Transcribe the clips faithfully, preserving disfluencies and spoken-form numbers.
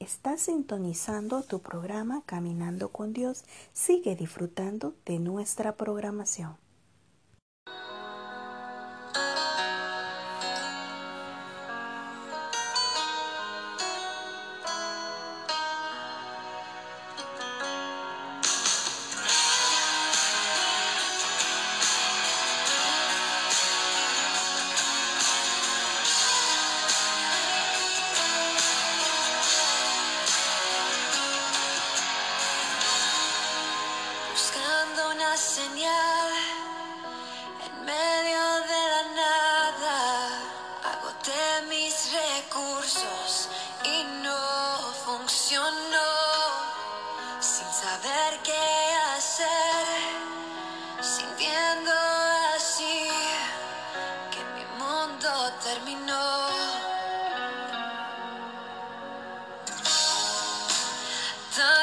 Estás sintonizando tu programa Caminando con Dios. Sigue disfrutando de nuestra programación. Señal en medio de la nada, agoté mis recursos y no funcionó. Sin saber qué hacer, sintiendo así que mi mundo terminó. Tanto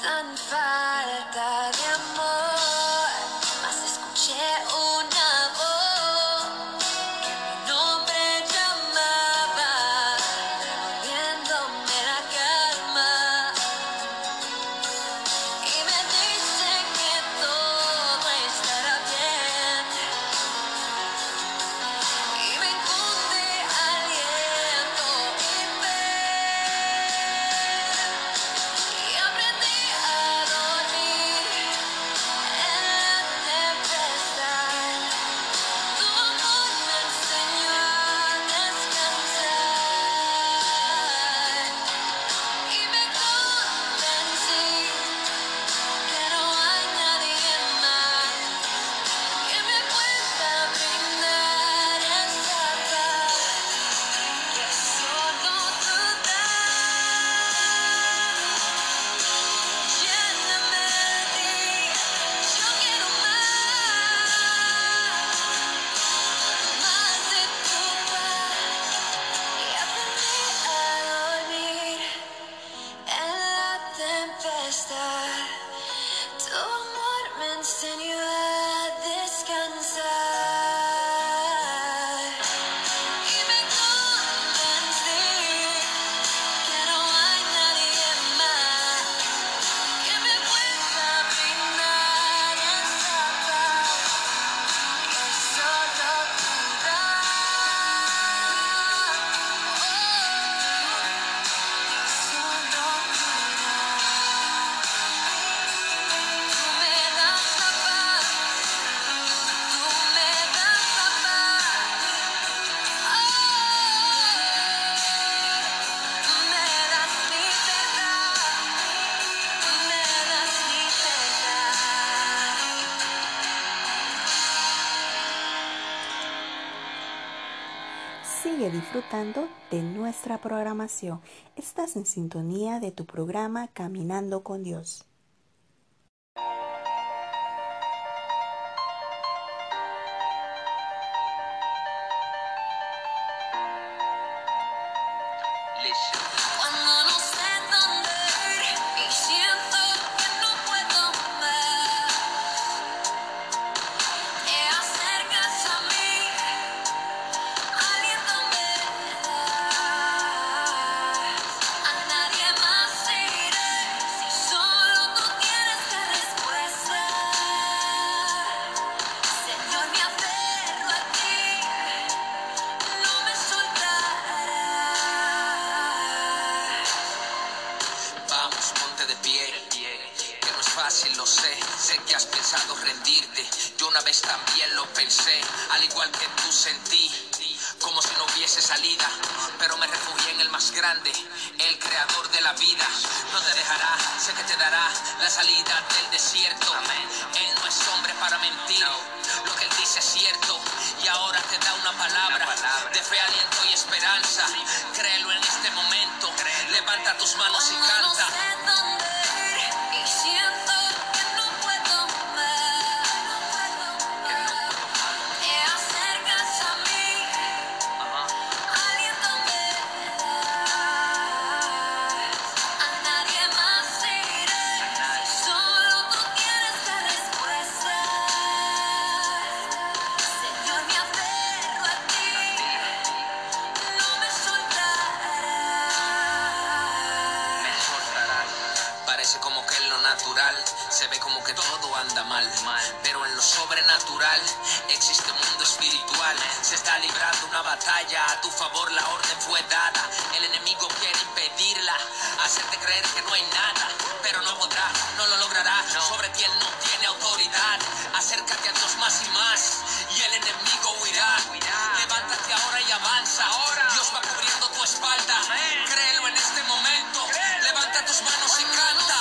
tan falta de amor, mas escuché una voz que mi nombre llamaba, devolviéndome la calma. Y me dice que todo estará bien, y me infunde aliento y fe. Y aprendí Sigue disfrutando de nuestra programación. Estás en sintonía de tu programa Caminando con Dios. Cuando no sé dónde lo sé, sé que has pensado rendirte, yo una vez también lo pensé, al igual que tú sentí, como si no hubiese salida, pero me refugié en el más grande, el creador de la vida, no te dejará, sé que te dará la salida del desierto, él no es hombre para mentir, lo que él dice es cierto, y ahora te da una palabra, de fe, aliento y esperanza, créelo en este momento, levanta tus manos y canta. Se ve como que todo anda mal, pero en lo sobrenatural existe un mundo espiritual. Se está librando una batalla, a tu favor la orden fue dada. El enemigo quiere impedirla, hacerte creer que no hay nada, pero no podrá, no lo logrará. Sobre ti él no tiene autoridad. Acércate a Dios más y más, y el enemigo huirá. Levántate ahora y avanza. Dios va cubriendo tu espalda. Créelo en este momento. Levanta tus manos y canta.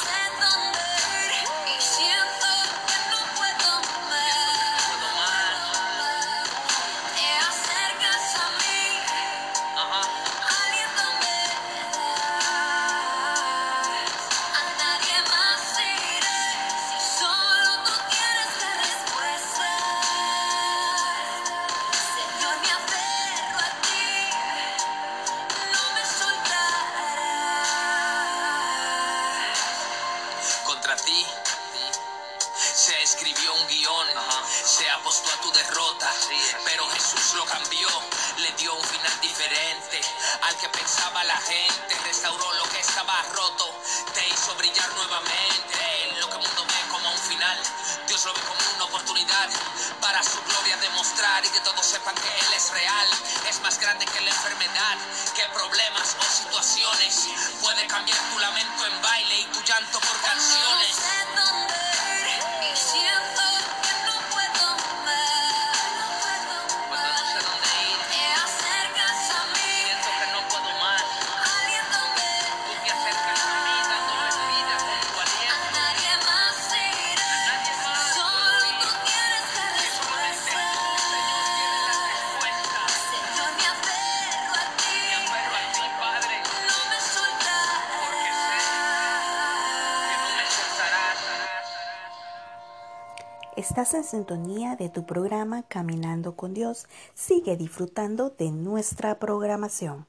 Estás en sintonía de tu programa Caminando con Dios. Sigue disfrutando de nuestra programación.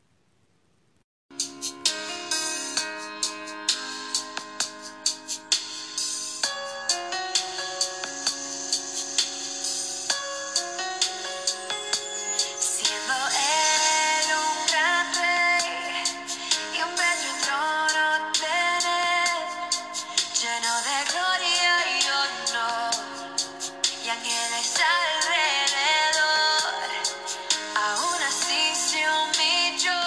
Alrededor, aún así se humilló.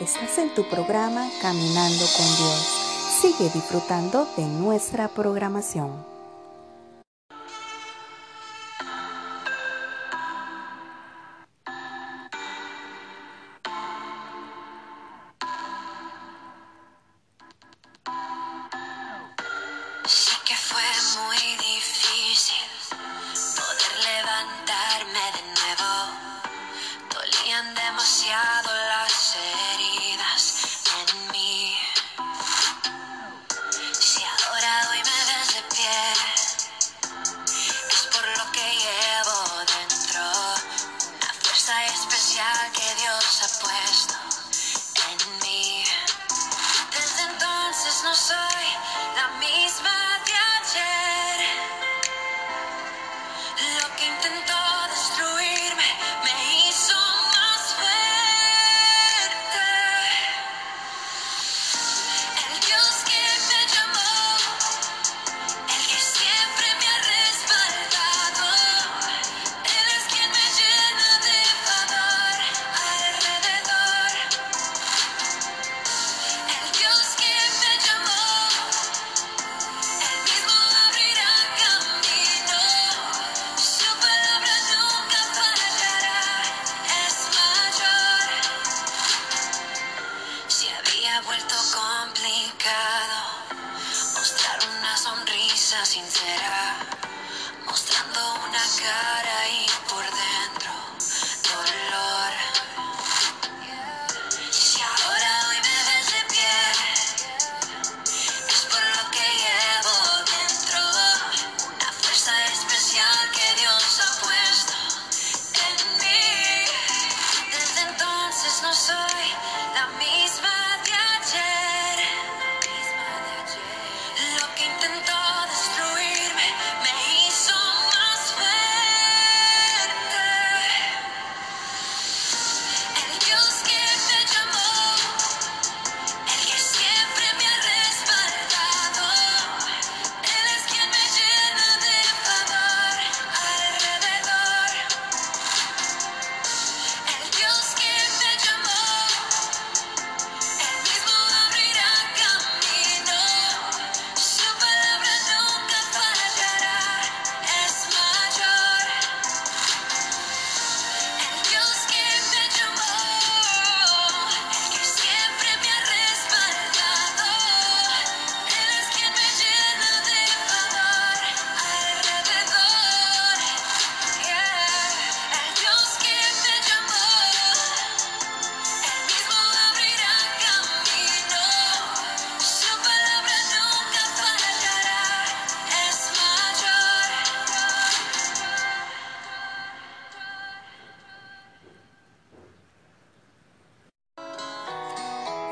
Estás en tu programa Caminando con Dios. Sigue disfrutando de nuestra programación.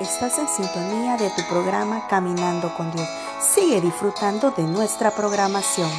Estás en sintonía de tu programa Caminando con Dios. Sigue disfrutando de nuestra programación.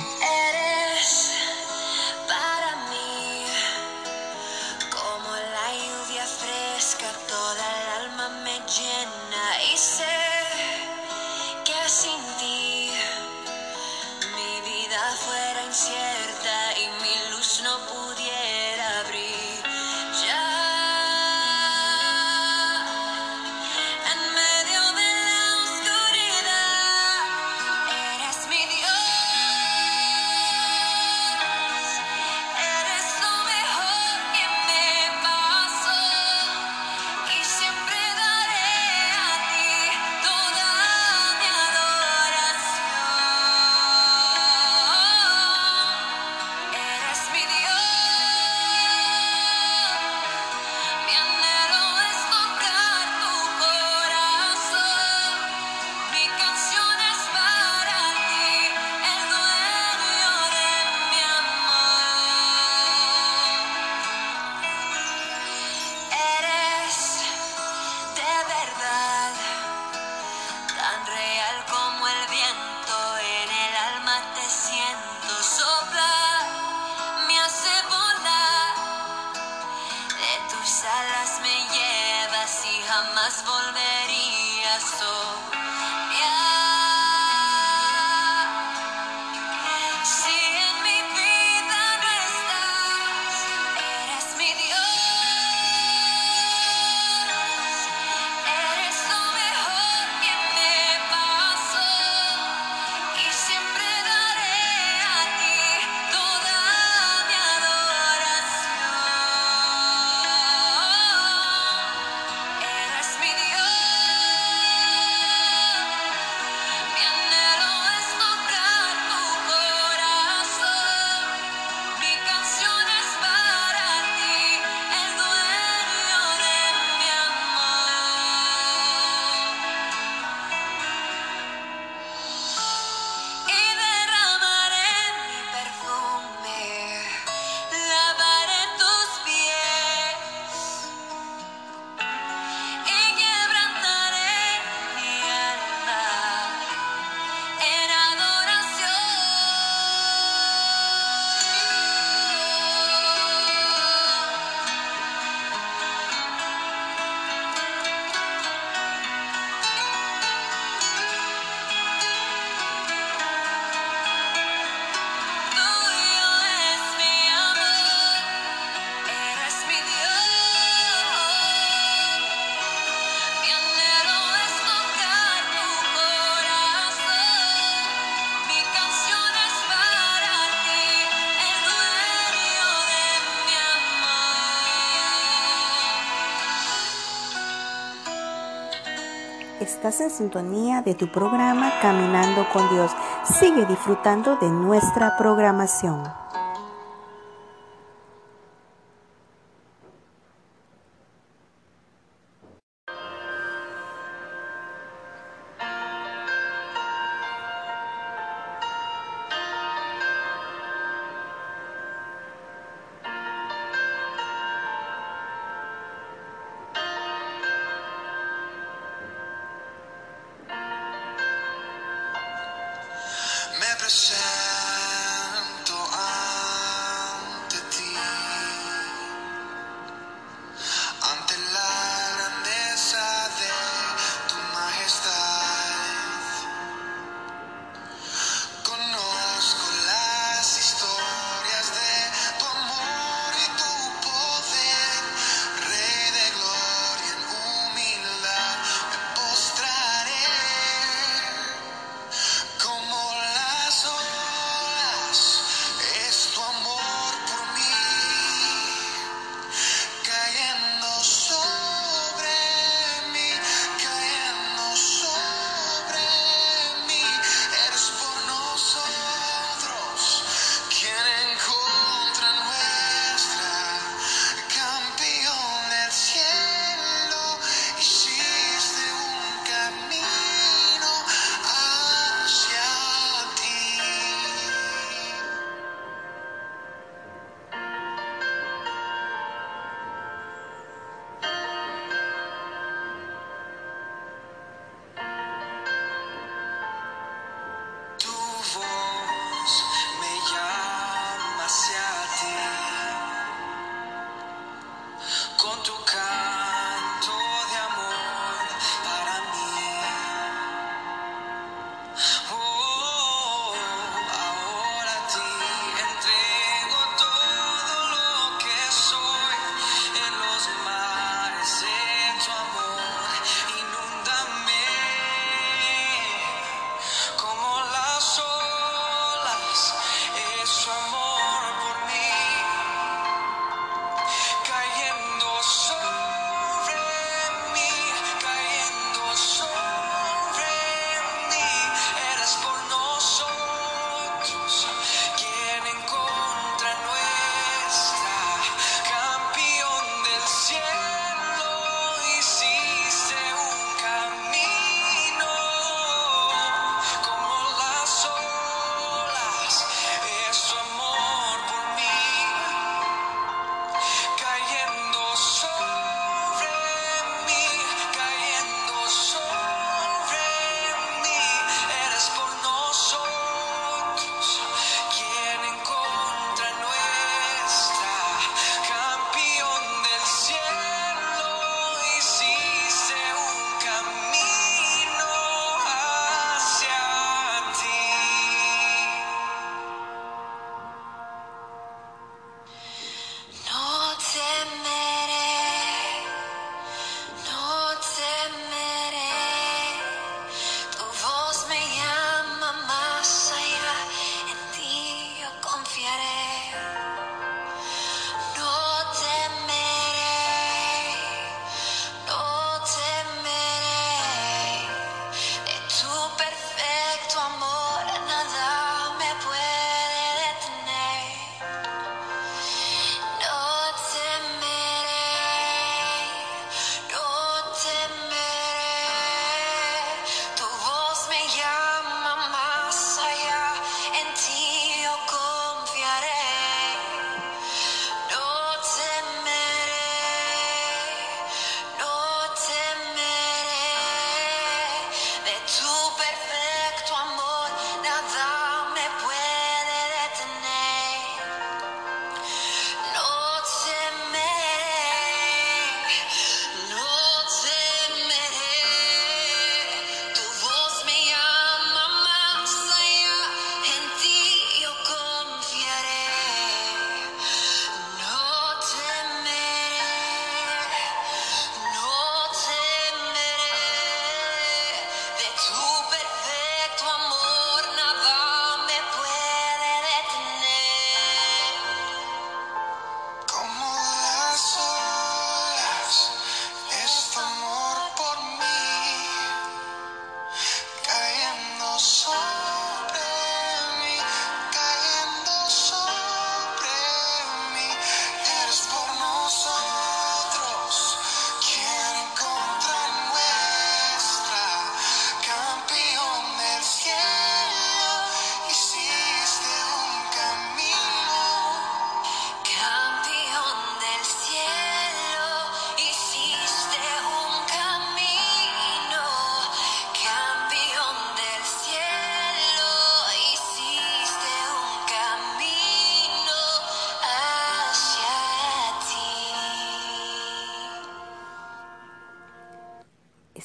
Estás en sintonía de tu programa Caminando con Dios. Sigue disfrutando de nuestra programación. Presento a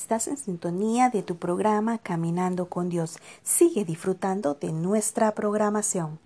Estás en sintonía de tu programa Caminando con Dios. Sigue disfrutando de nuestra programación.